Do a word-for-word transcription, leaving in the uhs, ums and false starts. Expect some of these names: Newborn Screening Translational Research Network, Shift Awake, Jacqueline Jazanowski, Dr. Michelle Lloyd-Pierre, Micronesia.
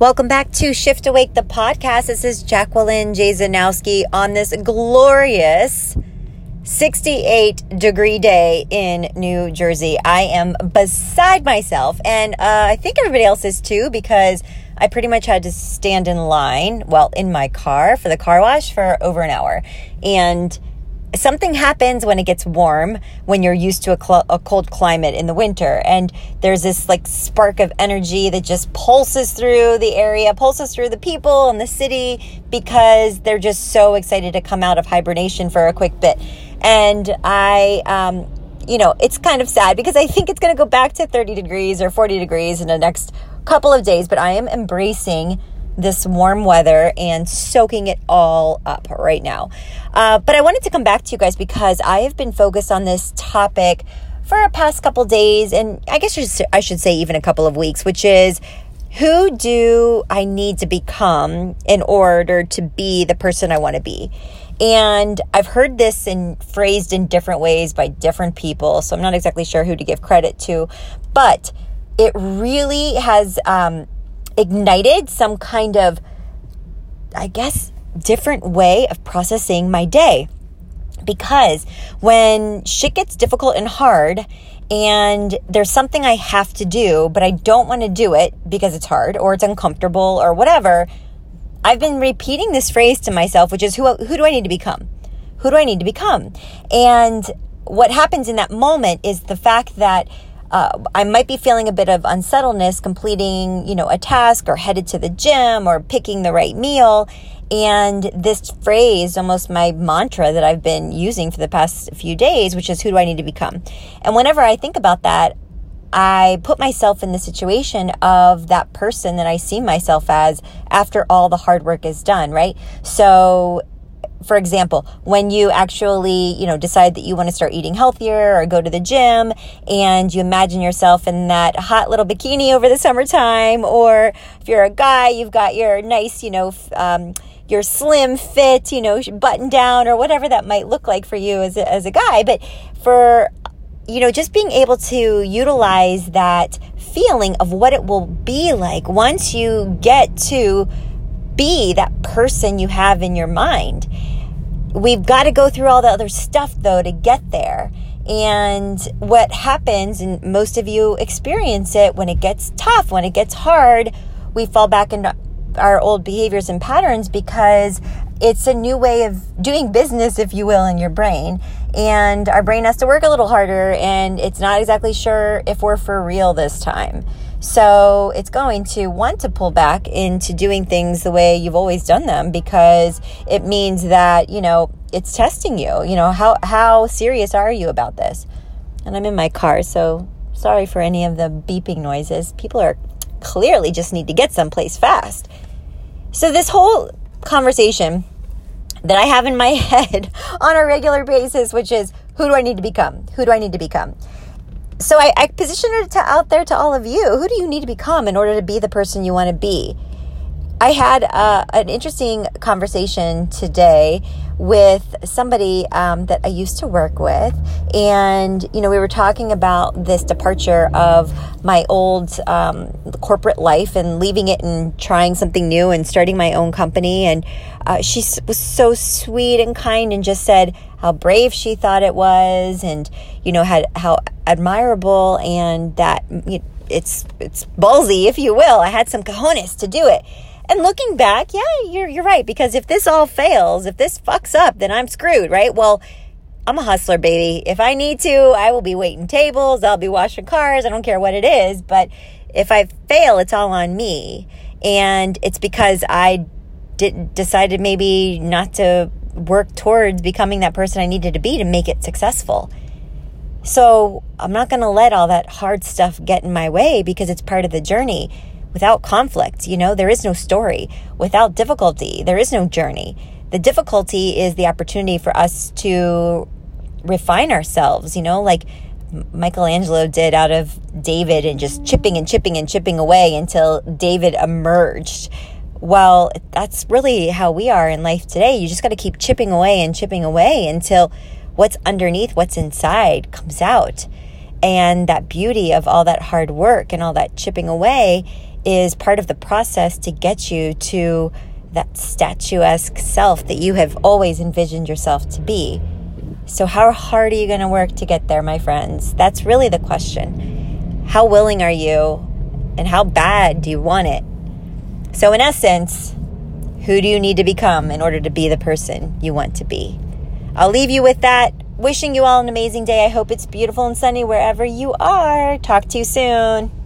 Welcome back to Shift Awake, the podcast. This is Jacqueline Jazanowski on this glorious sixty-eight degree day in New Jersey. I am beside myself, and uh, I think everybody else is too, because I pretty much had to stand in line, well, in my car for the car wash for over an hour. And something happens when it gets warm, when you're used to a, cl- a cold climate in the winter, and there's this like spark of energy that just pulses through the area, pulses through the people and the city, because they're just so excited to come out of hibernation for a quick bit. And I, um, you know, it's kind of sad because I think it's going to go back to thirty degrees or forty degrees in the next couple of days, but I am embracing this warm weather and soaking it all up right now. Uh, but I wanted to come back to you guys because I have been focused on this topic for a past couple days, and I guess I should say even a couple of weeks, which is, who do I need to become in order to be the person I want to be? And I've heard this in, phrased in different ways by different people, so I'm not exactly sure who to give credit to, but it really has um, ignited some kind of, I guess, different way of processing my day. Because when shit gets difficult and hard and there's something I have to do, but I don't want to do it because it's hard or it's uncomfortable or whatever, I've been repeating this phrase to myself, which is, who, who do I need to become? Who do I need to become? And what happens in that moment is the fact that Uh, I might be feeling a bit of unsettledness completing, you know, a task or headed to the gym or picking the right meal. And this phrase, almost my mantra that I've been using for the past few days, which is, who do I need to become? And whenever I think about that, I put myself in the situation of that person that I see myself as after all the hard work is done, right? So, for example, when you actually, you know, decide that you want to start eating healthier or go to the gym, and you imagine yourself in that hot little bikini over the summertime, or if you're a guy, you've got your nice, you know, um, your slim fit, you know, button down or whatever that might look like for you as a, as a guy. But for, you know, just being able to utilize that feeling of what it will be like once you get to be that person you have in your mind. We've got to go through all the other stuff, though, to get there. And what happens, and most of you experience it, when it gets tough, when it gets hard, we fall back into our old behaviors and patterns because it's a new way of doing business, if you will, in your brain. And our brain has to work a little harder, and it's not exactly sure if we're for real this time. So it's going to want to pull back into doing things the way you've always done them, because it means that, you know, it's testing you. You know, how how serious are you about this? And I'm in my car, so sorry for any of the beeping noises. People are clearly just need to get someplace fast. So this whole conversation that I have in my head on a regular basis, which is, who do I need to become? Who do I need to become? So I, I position it to, out there to all of you. Who do you need to become in order to be the person you want to be? I had uh, an interesting conversation today with somebody um, that I used to work with. And, you know, we were talking about this departure of my old um, corporate life and leaving it and trying something new and starting my own company. And uh, she was so sweet and kind and just said how brave she thought it was, and, you know, had how admirable, and that it, it's it's ballsy, if you will. I had some cojones to do it. And looking back, yeah, you're you're right, because if this all fails, if this fucks up, then I'm screwed, right? Well, I'm a hustler, baby. If I need to, I will be waiting tables, I'll be washing cars, I don't care what it is, but if I fail, it's all on me. And it's because I did, decided maybe not to work towards becoming that person I needed to be to make it successful. So I'm not going to let all that hard stuff get in my way, because it's part of the journey. Without conflict, you know, there is no story. Without difficulty, there is no journey. The difficulty is the opportunity for us to refine ourselves, you know, like Michelangelo did out of David, and just chipping and chipping and chipping away until David emerged. Well, that's really how we are in life today. You just got to keep chipping away and chipping away until what's underneath, what's inside comes out. And that beauty of all that hard work and all that chipping away is part of the process to get you to that statuesque self that you have always envisioned yourself to be. So how hard are you going to work to get there, my friends? That's really the question. How willing are you, and how bad do you want it? So in essence, who do you need to become in order to be the person you want to be? I'll leave you with that. Wishing you all an amazing day. I hope it's beautiful and sunny wherever you are. Talk to you soon.